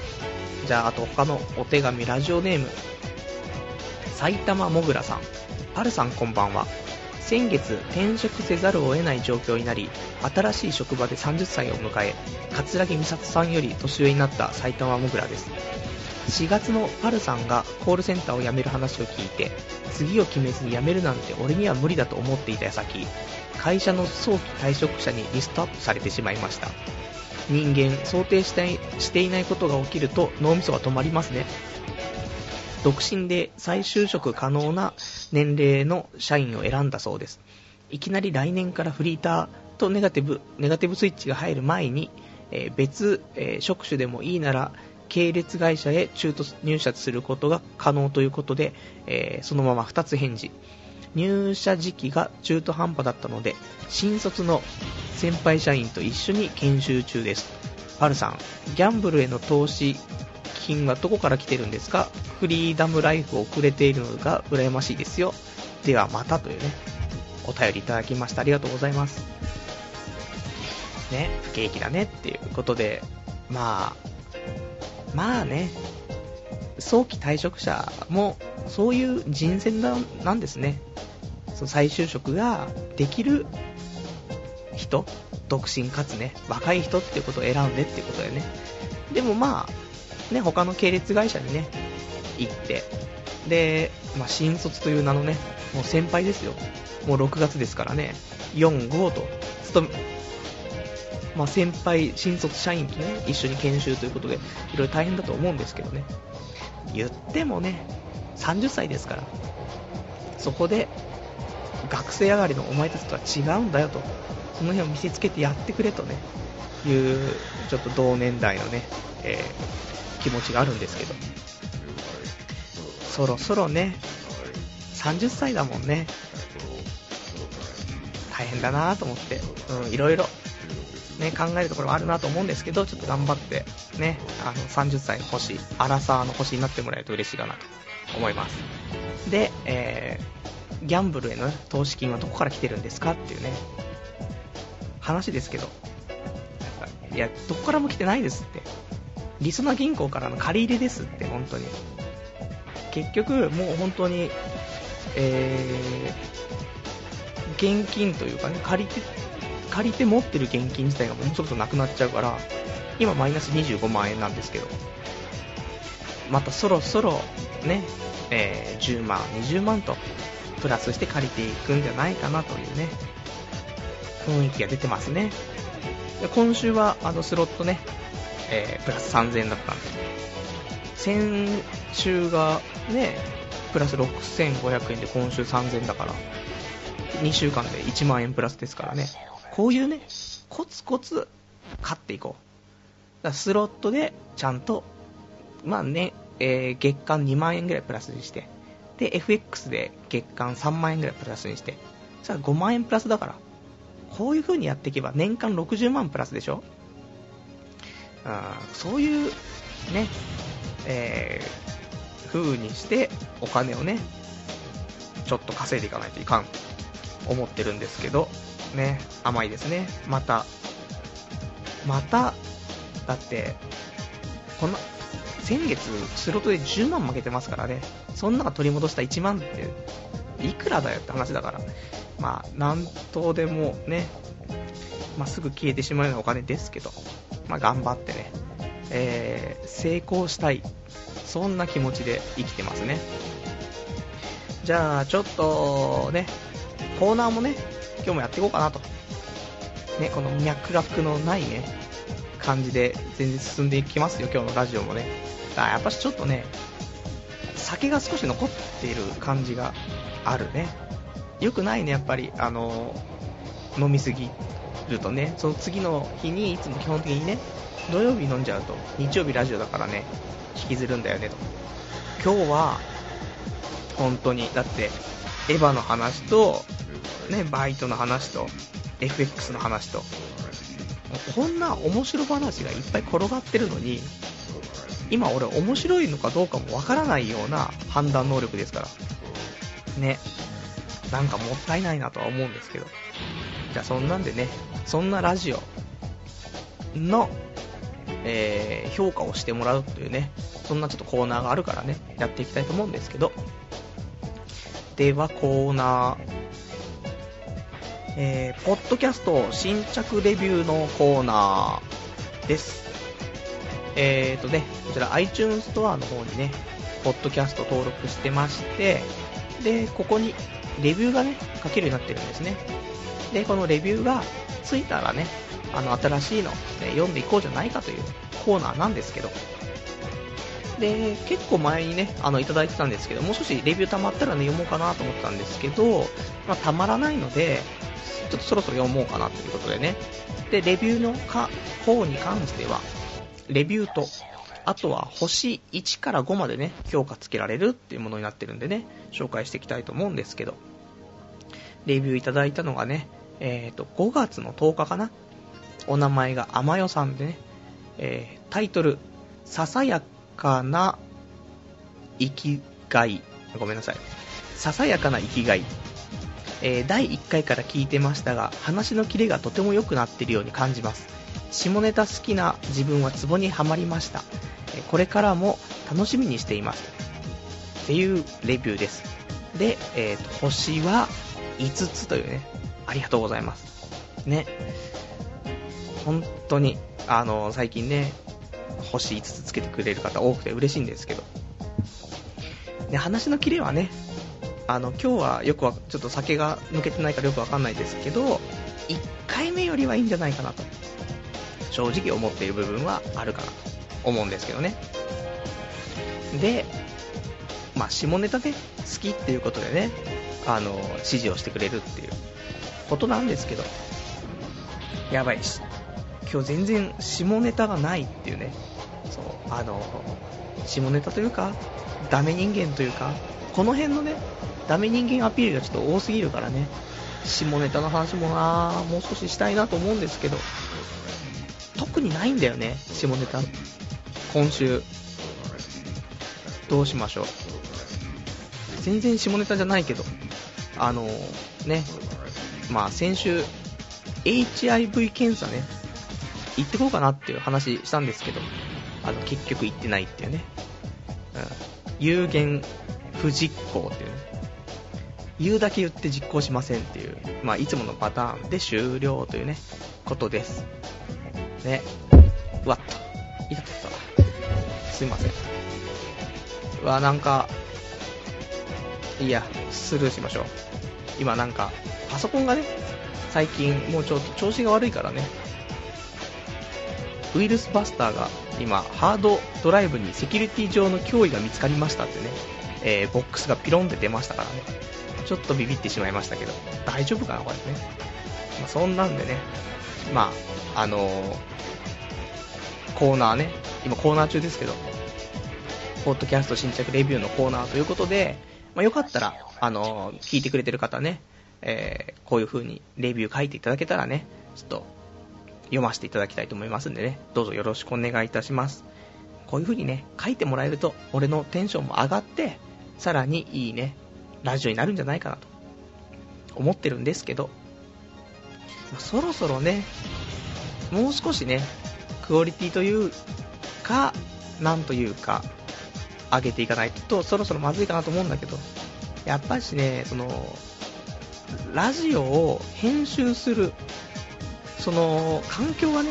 じゃあ、あと他のお手紙、ラジオネーム埼玉もぐらさん、パルさんこんばんは。先月転職せざるを得ない状況になり、新しい職場で30歳を迎え、葛城美里さんより年上になった埼玉もぐらです。4月のパルさんがコールセンターを辞める話を聞いて、次を決めずに辞めるなんて俺には無理だと思っていた矢先、会社の早期退職者にリストアップされてしまいました。人間想定していないことが起きると脳みそが止まりますね。独身で再就職可能な年齢の社員を選んだそうです。いきなり来年からフリーターとネガティブスイッチが入る前に、別、職種でもいいなら系列会社へ中途入社することが可能ということで、そのまま2つ返事。入社時期が中途半端だったので新卒の先輩社員と一緒に研修中です。パルさん、ギャンブルへの投資金はどこから来てるんですか？フリーダムライフを送れているのが羨ましいですよ。ではまたというね、お便りいただきました。ありがとうございますね。不景気だねっていうことで、まあね、早期退職者もそういう人選なんですね。その再就職ができる人、独身かつね若い人っていうことを選んでっていうことでね。でもまあね、他の系列会社にね行ってで、まあ、新卒という名のねもう先輩ですよ。もう6月ですからね、4、5と先輩新卒社員とね一緒に研修ということでいろいろ大変だと思うんですけどね、言ってもね30歳ですから、そこで学生上がりのお前たちとは違うんだよと、その辺を見せつけてやってくれとねいうちょっと同年代のね、気持ちがあるんですけど、そろそろね30歳だもんね、大変だなと思って、いろいろね、考えるところはあるなと思うんですけど、ちょっと頑張ってね、30歳の星、アラサーの星になってもらえると嬉しいかなと思います。で、ギャンブルへの、ね、投資金はどこから来てるんですかっていうね話ですけど、いやどこからも来てないですって、りそな銀行からの借り入れですって。本当に結局もう本当に、現金というかね、借りて持ってる現金自体がもうちょっとなくなっちゃうから、今マイナス25万円なんですけど、またそろそろね、10万20万とプラスして借りていくんじゃないかなというね雰囲気が出てますね。で今週はスロットね、プラス3000円だったんで、先週がねプラス6500円で今週3000円だから、2週間で1万円プラスですからね。こういうねコツコツ買っていこう。だからスロットでちゃんとまあね、月間2万円ぐらいプラスにして、で FX で月間3万円ぐらいプラスにして、さあ5万円プラスだから、こういう風にやっていけば年間60万プラスでしょ。そういうね、風にしてお金をねちょっと稼いでいかないといかん思ってるんですけどね、甘いですね。まただってこの先月スロットで10万負けてますからね。そんなが取り戻した1万っていくらだよって話だから、まあ何とでもね、まあ、すぐ消えてしまうようなお金ですけど、まあ、頑張ってね、成功したい、そんな気持ちで生きてますね。じゃあちょっとねコーナーもね今日もやっていこうかなと、ね、この脈絡のないね感じで全然進んでいきますよ今日のラジオもね。だやっぱしちょっとね酒が少し残っている感じがあるね。よくないねやっぱり、飲みすぎるとね、その次の日にいつも基本的にね土曜日飲んじゃうと日曜日ラジオだからね引きずるんだよねと。今日は本当にだってエヴァの話とねバイトの話と FX の話と、こんな面白話がいっぱい転がってるのに、今俺面白いのかどうかもわからないような判断能力ですからね、なんかもったいないなとは思うんですけど。じゃあそんなんでね、そんなラジオの、評価をしてもらうというね、そんなちょっとコーナーがあるからねやっていきたいと思うんですけど、ではコーナー、ポッドキャスト新着レビューのコーナーです。ね、こちら iTunes ストアの方にねポッドキャスト登録してまして、でここにレビューがね書けるようになってるんですね。でこのレビューがついたらね新しいの、ね、読んでいこうじゃないかというコーナーなんですけど、で結構前にねいただいてたんですけど、もう少しレビューたまったらね読もうかなと思ったんですけど、まあ、たまらないのでちょっとそろそろ読もうかなということでね。でレビューの方に関してはレビューとあとは星1から5までね評価つけられるっていうものになってるんでね紹介していきたいと思うんですけど、レビューいただいたのがね、5月の10日かな、お名前があまよさんでね、タイトルささやかな生きがい、ごめんなさい、ささやかな生きがい、第1回から聞いてましたが話のキレがとても良くなっているように感じます。下ネタ好きな自分はツボにはまりました。これからも楽しみにしていますっていうレビューです。で、星は5つというね、ありがとうございますね。本当に最近ね星5つつけてくれる方多くて嬉しいんですけど、で話のキレはね今日はよくはちょっと酒が抜けてないからよくわかんないですけど、1回目よりはいいんじゃないかなと正直思っている部分はあるかなと思うんですけどね。で、まあ、下ネタで好きっていうことでね支持をしてくれるっていうことなんですけど、やばいし今日全然下ネタがないっていうね、そう下ネタというかダメ人間というかこの辺のねダメ人間アピールがちょっと多すぎるからね、下ネタの話もなもう少ししたいなと思うんですけど、特にないんだよね下ネタ。今週どうしましょう。全然下ネタじゃないけど、ね、まあ先週 HIV 検査ね行ってこうかなっていう話したんですけど、結局行ってないっていうね、有言不実行っていうね、言うだけ言って実行しませんっていう、まあいつものパターンで終了というねことですね。うわっと痛かったすいません。うわなんかいやスルーしましょう。今なんかパソコンがね最近もうちょっと調子が悪いからね、ウイルスバスターが今ハードドライブにセキュリティ上の脅威が見つかりましたってね、ボックスがピロンって出ましたからね、ちょっとビビってしまいましたけど大丈夫かなこれね、まあ、そんなんでね、まあコーナーね今コーナー中ですけど、ポッドキャスト新着レビューのコーナーということで、まあ、よかったら聞いてくれてる方ね、こういう風にレビュー書いていただけたらねちょっと読ませていただきたいと思いますんでね、どうぞよろしくお願いいたします。こういう風にね書いてもらえると俺のテンションも上がってさらにいいねラジオになるんじゃないかなと思ってるんですけど、そろそろねもう少しねクオリティというかなんというか上げていかないとそろそろまずいかなと思うんだけど、やっぱりねそのラジオを編集するその環境がね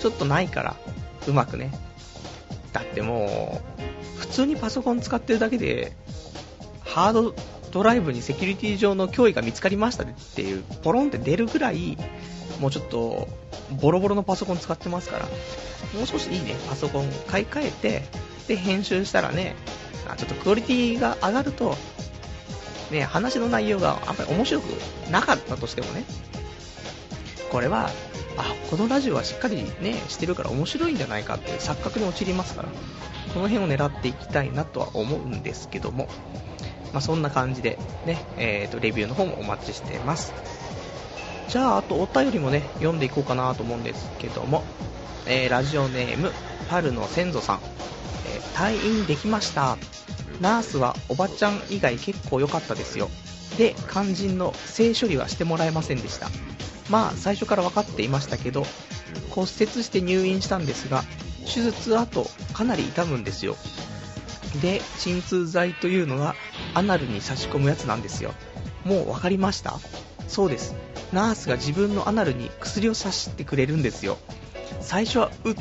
ちょっとないからうまくね、だってもう普通にパソコン使ってるだけでハードドライブにセキュリティ上の脅威が見つかりましたっていうポロンって出るぐらいもうちょっとボロボロのパソコン使ってますから、もう少しいいねパソコン買い替えてで編集したらねちょっとクオリティが上がると、ね、話の内容があんまり面白くなかったとしてもね、これはこのラジオはしっかりねしてるから面白いんじゃないかっていう錯覚に陥りますから、この辺を狙っていきたいなとは思うんですけども、まあ、そんな感じで、ねレビューの方もお待ちしています。じゃああとお便りもね読んでいこうかなと思うんですけども、ラジオネームパルの先祖さん、退院できました。ナースはおばちゃん以外結構良かったですよ。で肝心の性処理はしてもらえませんでした。まあ最初から分かっていましたけど骨折して入院したんですが、手術後かなり痛むんですよ。で鎮痛剤というのがアナルに差し込むやつなんですよ。もう分かりました。そうです、ナースが自分のアナルに薬を差してくれるんですよ。最初はうっ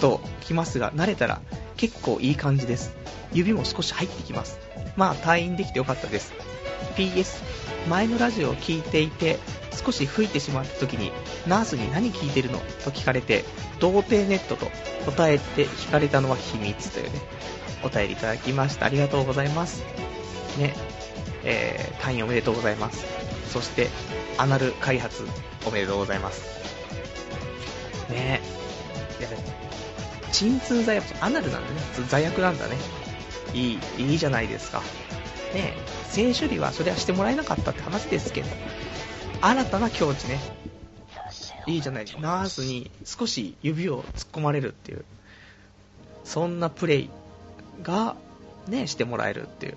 ときますが慣れたら結構いい感じです。指も少し入ってきます。まあ退院できてよかったです。 PS 前のラジオを聞いていて少し吹いてしまった時にナースに何聞いてるのと聞かれて童貞ネットと答えて聞かれたのは秘密というねお便りいただきました。ありがとうございますね、退院おめでとうございます。そしてアナル開発おめでとうございますね。いや鎮痛剤アナルなんでね罪悪なんだね、いいじゃないですかね。性処理はそれはしてもらえなかったって話ですけど、新たな境地ねいいじゃない。ナースに少し指を突っ込まれるっていうそんなプレイがねしてもらえるっていう、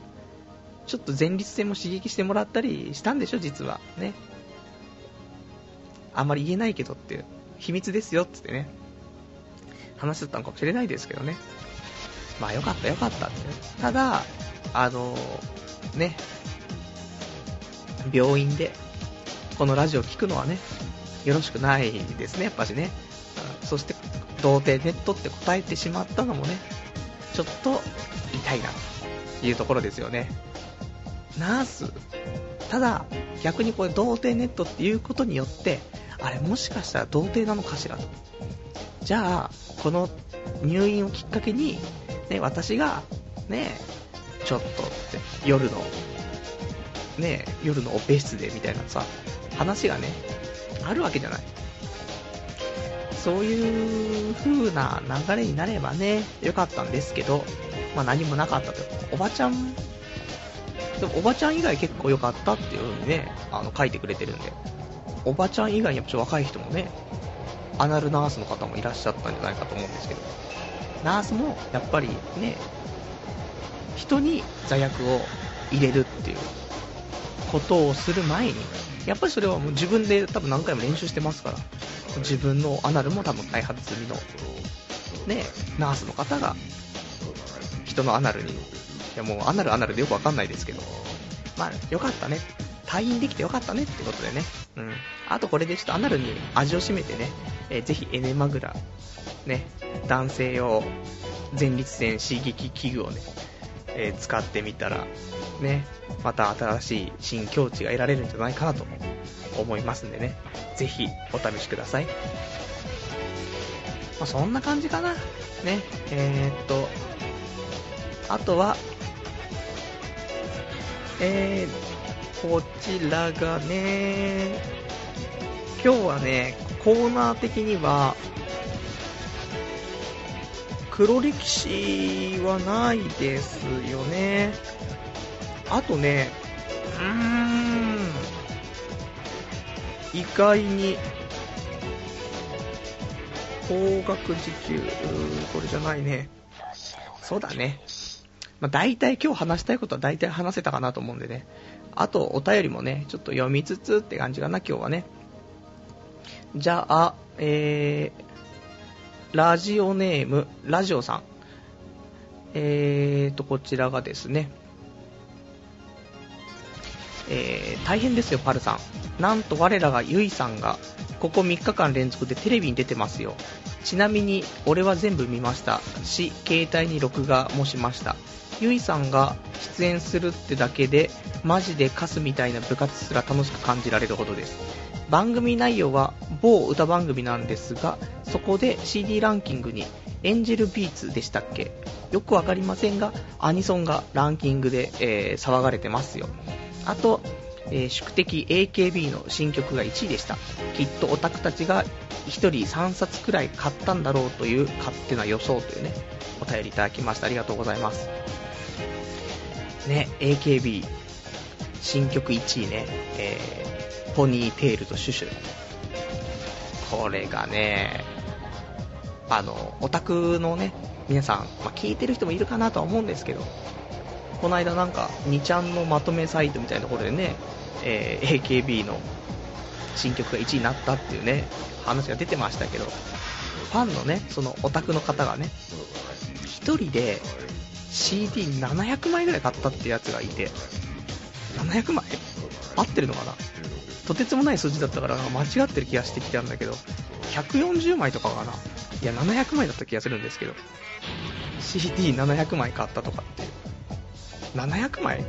ちょっと前立腺も刺激してもらったりしたんでしょ実はね、あんまり言えないけどっていう秘密ですよっつってね話しったのかもしれないですけどね、まあよかったよかったって。ただね病院でこのラジオ聞くのはねよろしくないですねやっぱしね、そして童貞ネットって答えてしまったのもねちょっと痛いなというところですよね。ナースただ逆にこれ童貞ネットっていうことによってあれもしかしたら童貞なのかしらと、じゃあこの入院をきっかけに、ね、私がねちょっとって夜のね夜のオペ室でみたいなさ話がねあるわけじゃない。そういう風な流れになればね良かったんですけど、まあ、何もなかったと。おばちゃんでもおばちゃん以外結構良かったっていう風にね、書いてくれてるんで、おばちゃん以外にやっぱ若い人もね、アナルナースの方もいらっしゃったんじゃないかと思うんですけど、ナースもやっぱりね、人に座薬を入れるっていうことをする前に、やっぱりそれはもう自分で多分何回も練習してますから、自分のアナルも多分開発済みのね、ナースの方が人のアナルに、いやもうアナルでよくわかんないですけど、まあよかったね、退院できてよかったねってことでね、うん、あとこれでちょっとアナルに味を占めてね、ぜひエネマグラね、男性用前立腺刺激器具をね、使ってみたらね、また新しい新境地が得られるんじゃないかなと思いますんでね、ぜひお試しください。まあ、そんな感じかな、ね、あとは、こちらがね、今日はね、コーナー的には黒歴史はないですよね。あとね、意外に高額時給、これじゃないね、そうだね、まあ、大体今日話したいことは大体話せたかなと思うんでね、あとお便りもねちょっと読みつつって感じかな今日はね。じゃあ、ラジオネームラジオさん、こちらがですね、大変ですよパルさん、なんと我らがユイさんがここ3日間連続でテレビに出てますよ。ちなみに俺は全部見ましたし、携帯に録画もしました。ユイさんが出演するってだけでマジでカスみたいな部活すら楽しく感じられるほどです。番組内容は某歌番組なんですが、そこで CD ランキングにエンジェルビーツでしたっけ、よくわかりませんがアニソンがランキングで、騒がれてますよ。あと、宿敵 AKB の新曲が1位でした。きっとオタクたちが1人3冊くらい買ったんだろうという勝手な予想というね、お便りいただきました。ありがとうございますね。 AKB 新曲1位ね、ポニーテールとシュシュ、これがね、オタクのね皆さん、まあ、聞いてる人もいるかなとは思うんですけど、この間なんか2ちゃんのまとめサイトみたいなところでね、AKB の新曲が1位になったっていうね話が出てましたけど、ファンのねそのオタクの方がね1人で CD700 枚ぐらい買ったってやつがいて、700枚合ってるのかな、とてつもない数字だったから間違ってる気がしてきたんだけど、140枚とかかな、いや700枚だった気がするんですけど、 CD700 枚買ったとかっていう、700枚?い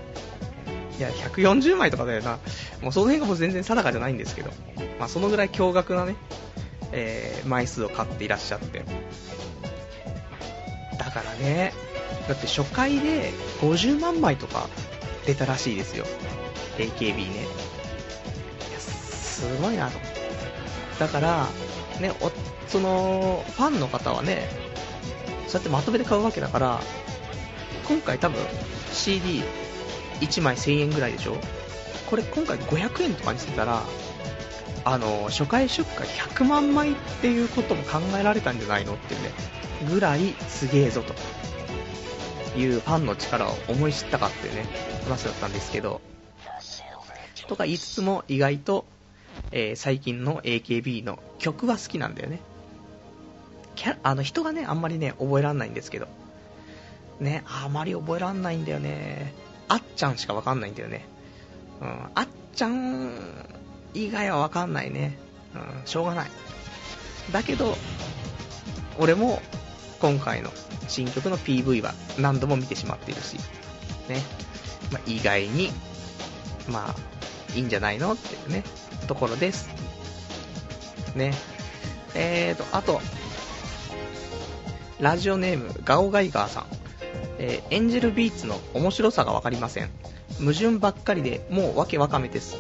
や140枚とかだよな、もうその辺がもう全然定かじゃないんですけど、まあ、そのぐらい驚愕なね、枚数を買っていらっしゃって、だからね、だって初回で50万枚とか出たらしいですよ AKB ね。いやすごいなと。だから、ね、そのファンの方はねそうやってまとめて買うわけだから、今回多分 CD1 枚1000円ぐらいでしょ、これ今回500円とかにしてたら、初回出荷100万枚っていうことも考えられたんじゃないのっていうねぐらいすげえぞというファンの力を思い知ったかっていうね話だったんですけど、とか言いつつも意外と、最近の AKB の曲は好きなんだよね。人がねあんまりね覚えらんないんですけどね、あまり覚えらんないんだよね、あっちゃんしかわかんないんだよね、うん、あっちゃん以外はわかんないね、うん、しょうがない。だけど俺も今回の新曲の PV は何度も見てしまっているしね、まあ、意外にまあいいんじゃないのっていうねところですね。あとラジオネームガオガイガーさん、エンジェルビーツの面白さが分かりません。矛盾ばっかりでもうわけわかめです。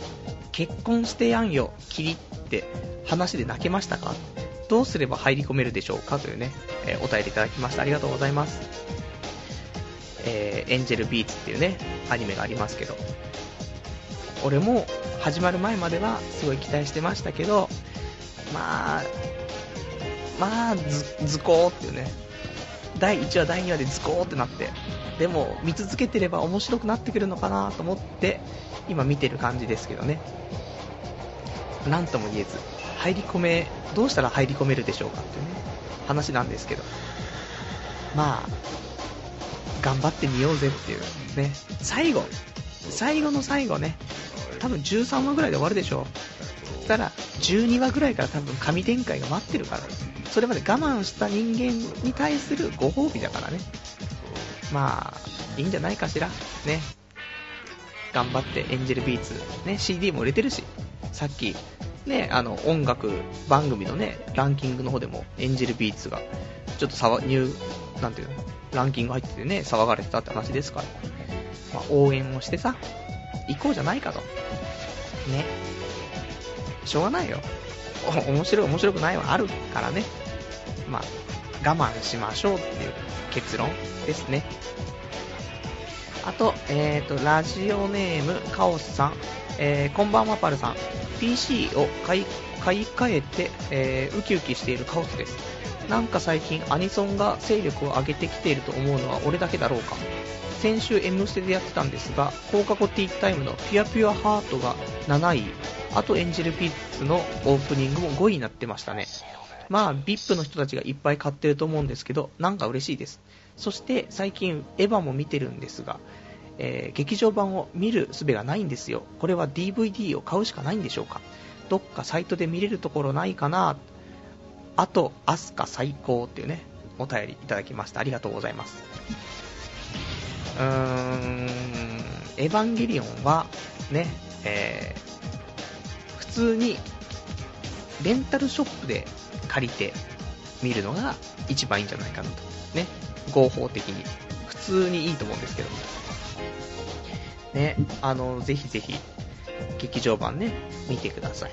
結婚してやんよキリって話で泣けましたか、どうすれば入り込めるでしょうかというね、お便りいただきました。ありがとうございます。エンジェルビーツっていうねアニメがありますけど、俺も始まる前まではすごい期待してましたけど、まあ ずこーっていうね、第1話第2話でずこーってなって、でも見続けてれば面白くなってくるのかなと思って今見てる感じですけどね。なんとも言えずどうしたら入り込めるでしょうかっていうね話なんですけど、頑張ってみようぜっていうね。最後の最後ね、多分13話ぐらいで終わるでしょう。そしたら12話ぐらいから多分神展開が待ってるから、それまで我慢した人間に対するご褒美だからね、いいんじゃないかしらね。頑張ってエンジェルビーツ、ね、CD も売れてるし、さっきね、音楽番組のねランキングの方でもエンジェルビーツがちょっとなんていうのランキング入っててね騒がれてたって話ですから、応援をしてさ行こうじゃないかとね。しょうがないよ、面白くないはあるからね、我慢しましょうっていう結論ですね。あと、ラジオネームカオスさん、こんばんはパルさん、 PC を買い替えて、ウキウキしているカオスです。なんか最近アニソンが勢力を上げてきていると思うのは俺だけだろうか。先週 M ステでやってたんですが、放課後ティータイムのピュアピュアハートが7位、あとエンジェルピッツのオープニングも5位になってましたね。VIP の人たちがいっぱい買ってると思うんですけど、なんか嬉しいです。そして最近エヴァも見てるんですが、劇場版を見る術がないんですよ。これは DVD を買うしかないんでしょうか。どっかサイトで見れるところないかな。あとアスカ最高っていうねお便りいただきました。ありがとうございます。エヴァンゲリオンはね、普通にレンタルショップで借りて見るのが一番いいんじゃないかなとね、合法的に普通にいいと思うんですけどね、ぜひぜひ劇場版ね見てください。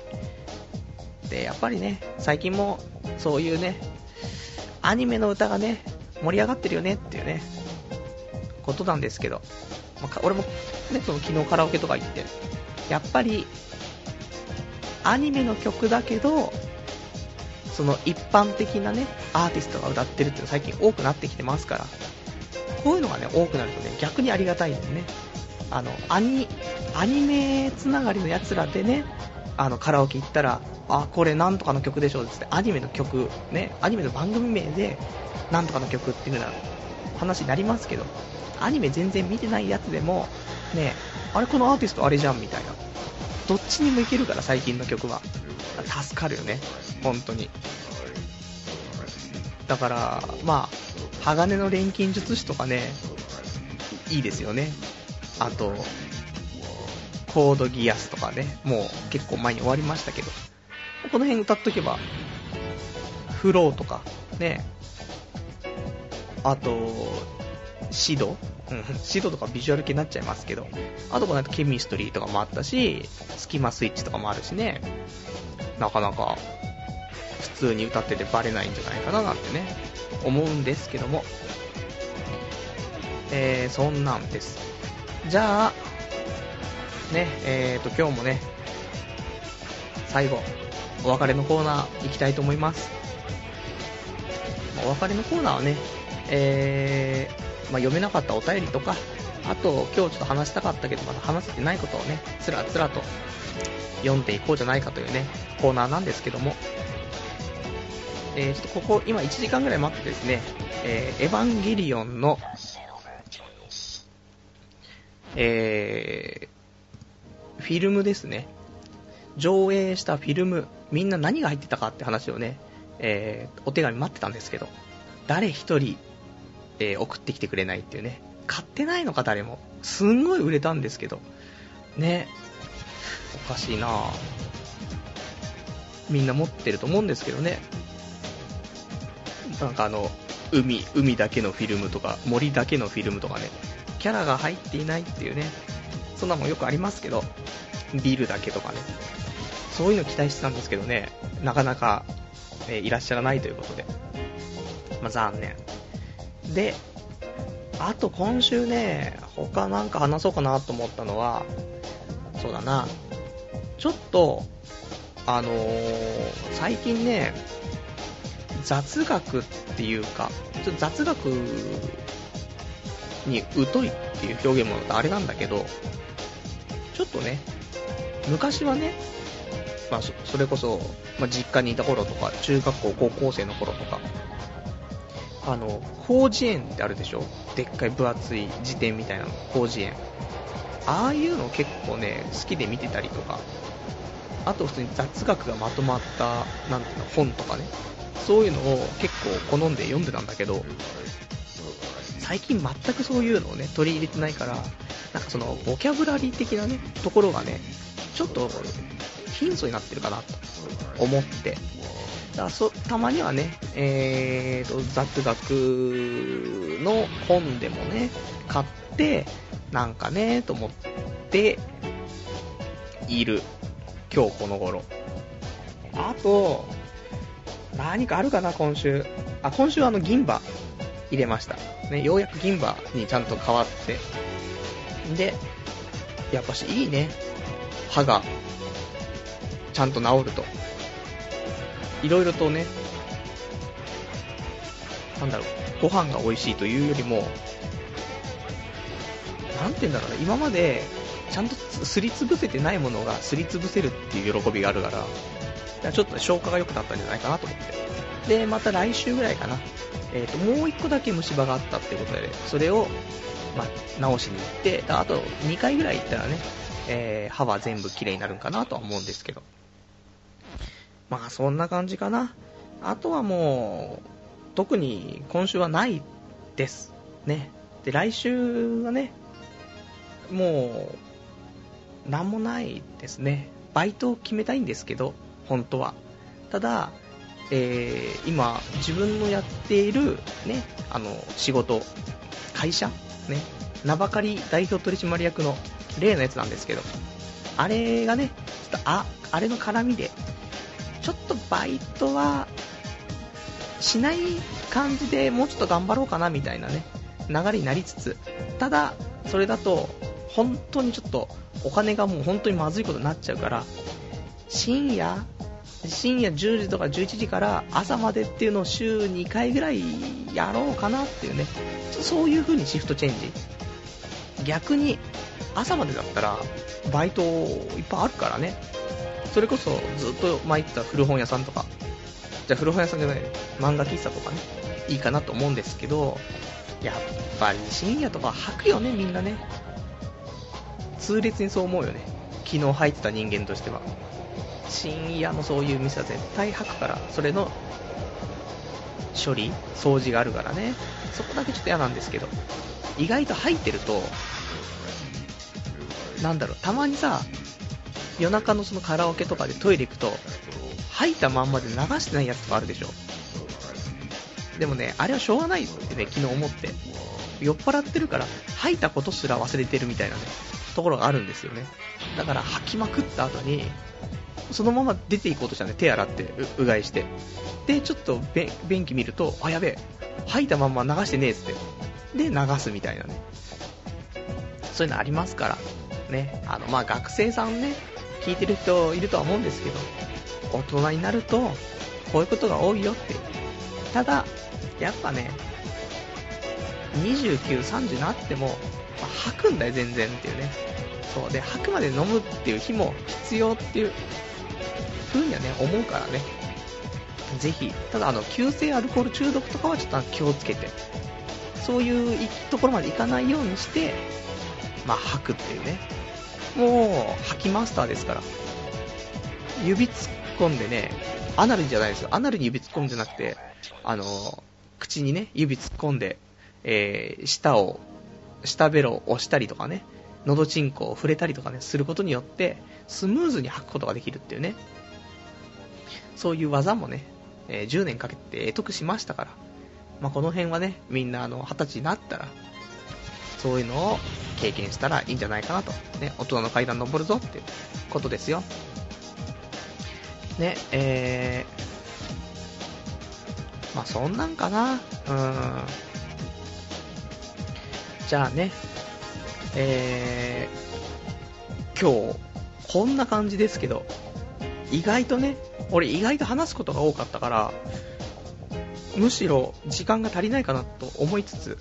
でやっぱりね最近もそういうねアニメの歌がね盛り上がってるよねっていうねことなんですけど、俺も、ね、その昨日カラオケとか行ってやっぱりアニメの曲だけどその一般的なねアーティストが歌ってるっていうの最近多くなってきてますから、こういうのがね多くなるとね逆にありがたいんでね、アニメつながりのやつらでねカラオケ行ったらこれなんとかの曲でしょうってアニメの曲ねアニメの番組名でなんとかの曲っていう風な話になりますけど、アニメ全然見てないやつでもねあれこのアーティストあれじゃんみたいな、どっちにもいけるから最近の曲は助かるよね本当に。だから鋼の錬金術師とかねいいですよね。あとコードギアスとかねもう結構前に終わりましたけど、この辺歌っとけばフローとかね、あとシドシドとかビジュアル系になっちゃいますけど、あとこのケミストリーとかもあったしスキマスイッチとかもあるしね、なかなか普通に歌っててバレないんじゃないかななんてね思うんですけども、そんなんです。じゃあね今日もね最後お別れのコーナー行きたいと思います。お別れのコーナーはね、読めなかったお便りとか、あと今日ちょっと話したかったけどまだ話せてないことをねつらつらと読んでいこうじゃないかというねコーナーなんですけども、ちょっとここ今1時間ぐらい待ってですね、エヴァンゲリオンの、フィルムですね、上映したフィルムみんな何が入ってたかって話をね、お手紙待ってたんですけど誰一人、送ってきてくれないっていうね。買ってないのか誰も。すんごい売れたんですけどね、おかしいなぁ。みんな持ってると思うんですけどね、なんか海だけのフィルムとか森だけのフィルムとかねキャラが入っていないっていうね、そんなもんよくありますけど、ビルだけとかねそういうの期待してたんですけどね、なかなか、いらっしゃらないということで、残念で、あと今週ね、他なんか話そうかなと思ったのは、そうだな、ちょっと最近ね、雑学っていうか、ちょっと雑学に疎いっていう表現もあれなんだけど、ちょっとね、昔はね、まあ、それこそ、まあ、実家にいた頃とか、中学校高校生の頃とか、広辞苑ってあるでしょ、でっかい分厚い辞典みたいなの、広辞苑、ああいうの結構ね好きで見てたりとか、あと普通に雑学がまとまったなんていうの本とかね、そういうのを結構好んで読んでたんだけど、最近全くそういうのをね取り入れてないから、なんかそのボキャブラリー的なねところがねちょっと貧相になってるかなと思って、だたまにはね、雑学の本でもね買ってなんかねと思っている今日この頃。あと何かあるかな今週。あ、今週は銀歯入れました、ね、ようやく銀歯にちゃんと変わって、でやっぱしいいね、歯がちゃんと治るといろいろとね、なんだろう、ご飯が美味しいというよりも、なんていうんだろうね、今までちゃんとすりつぶせてないものがすりつぶせるっていう喜びがあるから、ちょっと消化が良くなったんじゃないかなと思って。でまた来週ぐらいかな、もう1個だけ虫歯があったってことで、それを、まあ、直しに行って、あと2回ぐらい行ったらね、歯は全部きれいになるんかなとは思うんですけど、まあそんな感じかな。あとはもう特に今週はないですね。で来週はねもうなんもないですね。バイトを決めたいんですけど本当は、ただ、今自分のやっているね仕事、会社ね、名ばかり代表取締役の例のやつなんですけど、あれがねちょっとあれの絡みでちょっとバイトはしない感じでもうちょっと頑張ろうかなみたいなね流れになりつつ、ただそれだと本当にちょっとお金がもう本当にまずいことになっちゃうから、深夜10時とか11時から朝までっていうのを週2回ぐらいやろうかなっていうね、そういう風にシフトチェンジ。逆に朝までだったらバイトいっぱいあるからね、それこそずっと前行った古本屋さんとか、じゃあ古本屋さんじゃない漫画喫茶とかねいいかなと思うんですけど、やっぱり深夜とか吐くよねみんなね、痛烈にそう思うよね。昨日入ってた人間としては深夜のそういう店は絶対吐くから、それの処理掃除があるからね、そこだけちょっと嫌なんですけど、意外と吐いてるとなんだろう、たまにさ夜中のそのカラオケとかでトイレ行くと吐いたまんまで流してないやつとかあるでしょ。でもねあれはしょうがないってね昨日思って、酔っ払ってるから吐いたことすら忘れてるみたいなねところがあるんですよね。だから吐きまくった後にそのまま出ていこうとしたんで、手洗って うがいして、でちょっと便器見ると、あやべえ吐いたまんま流してねえっつってで流すみたいなね、そういうのありますからね。まあ学生さんね聞いてる人いるとは思うんですけど、大人になるとこういうことが多いよって。ただやっぱね29、30になっても、まあ、吐くんだよ全然っていうね。そうで吐くまで飲むっていう日も必要っていうふうにはね思うからね、ぜひ。ただ急性アルコール中毒とかはちょっと気をつけて、そういうところまでいかないようにして、まあ吐くっていうね、もう吐きマスターですから。指突っ込んでね、アナルじゃないですよ、アナルに指突っ込んじゃなくて口にね指突っ込んで、舌ベロを押したりとかね、喉チンコを触れたりとかねすることによってスムーズに吐くことができるっていうね、そういう技もね、10年かけて得得しましたから、まあ、この辺はねみんな20歳になったらそういうのを経験したらいいんじゃないかなと、ね、大人の階段登るぞっていうことですよ、ね。まあそんなんかな。じゃあね、今日こんな感じですけど、意外とね、俺意外と話すことが多かったからむしろ時間が足りないかなと思いつつ、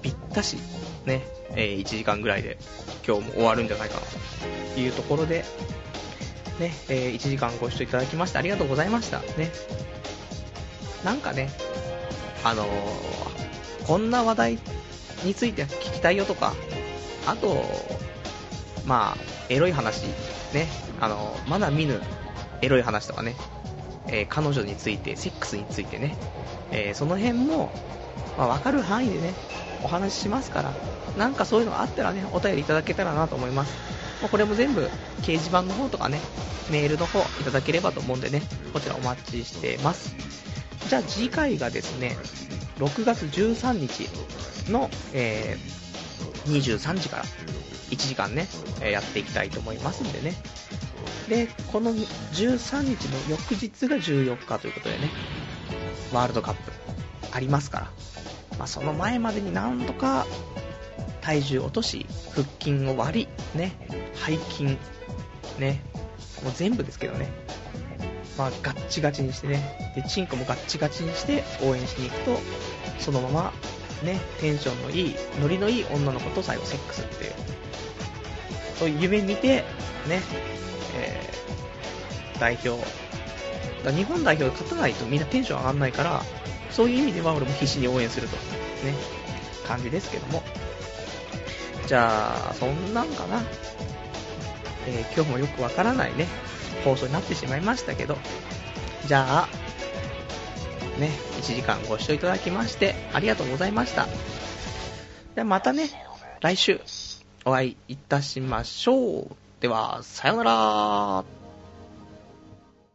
ぴったしね、1時間ぐらいで今日も終わるんじゃないかなというところでね、1時間ご視聴いただきましてありがとうございましたね。なんかね、こんな話題について聞きたいよとか、あとまあエロい話ね、まだ見ぬエロい話とかね、彼女について、セックスについてね、その辺も、まあ、分かる範囲でねお話ししますから、なんかそういうのがあったらねお便りいただけたらなと思います。これも全部掲示板の方とかね、メールの方いただければと思うんでね、こちらお待ちしてます。じゃあ次回がですね、6月13日の、23時から1時間ね、やっていきたいと思いますんでね。で、この13日の翌日が14日ということでね、ワールドカップありますから、まあ、その前までになんとか体重落とし、腹筋を割り、ね、背筋、ね、もう全部ですけどね、まあ、ガッチガチにしてね、でチンコもガッチガチにして応援しに行くと、そのまま、ね、テンションのいい、ノリのいい女の子と最後セックスっていう、そういう夢見てね、代表だ、日本代表勝たないとみんなテンション上がんないから、そういう意味では俺も必死に応援すると、ね、感じですけども。じゃあそんなんかな、今日もよくわからないね放送になってしまいましたけど、じゃあね、1時間ご視聴いただきましてありがとうございました。でまたね、来週お会いいたしましょう。ではさようなら。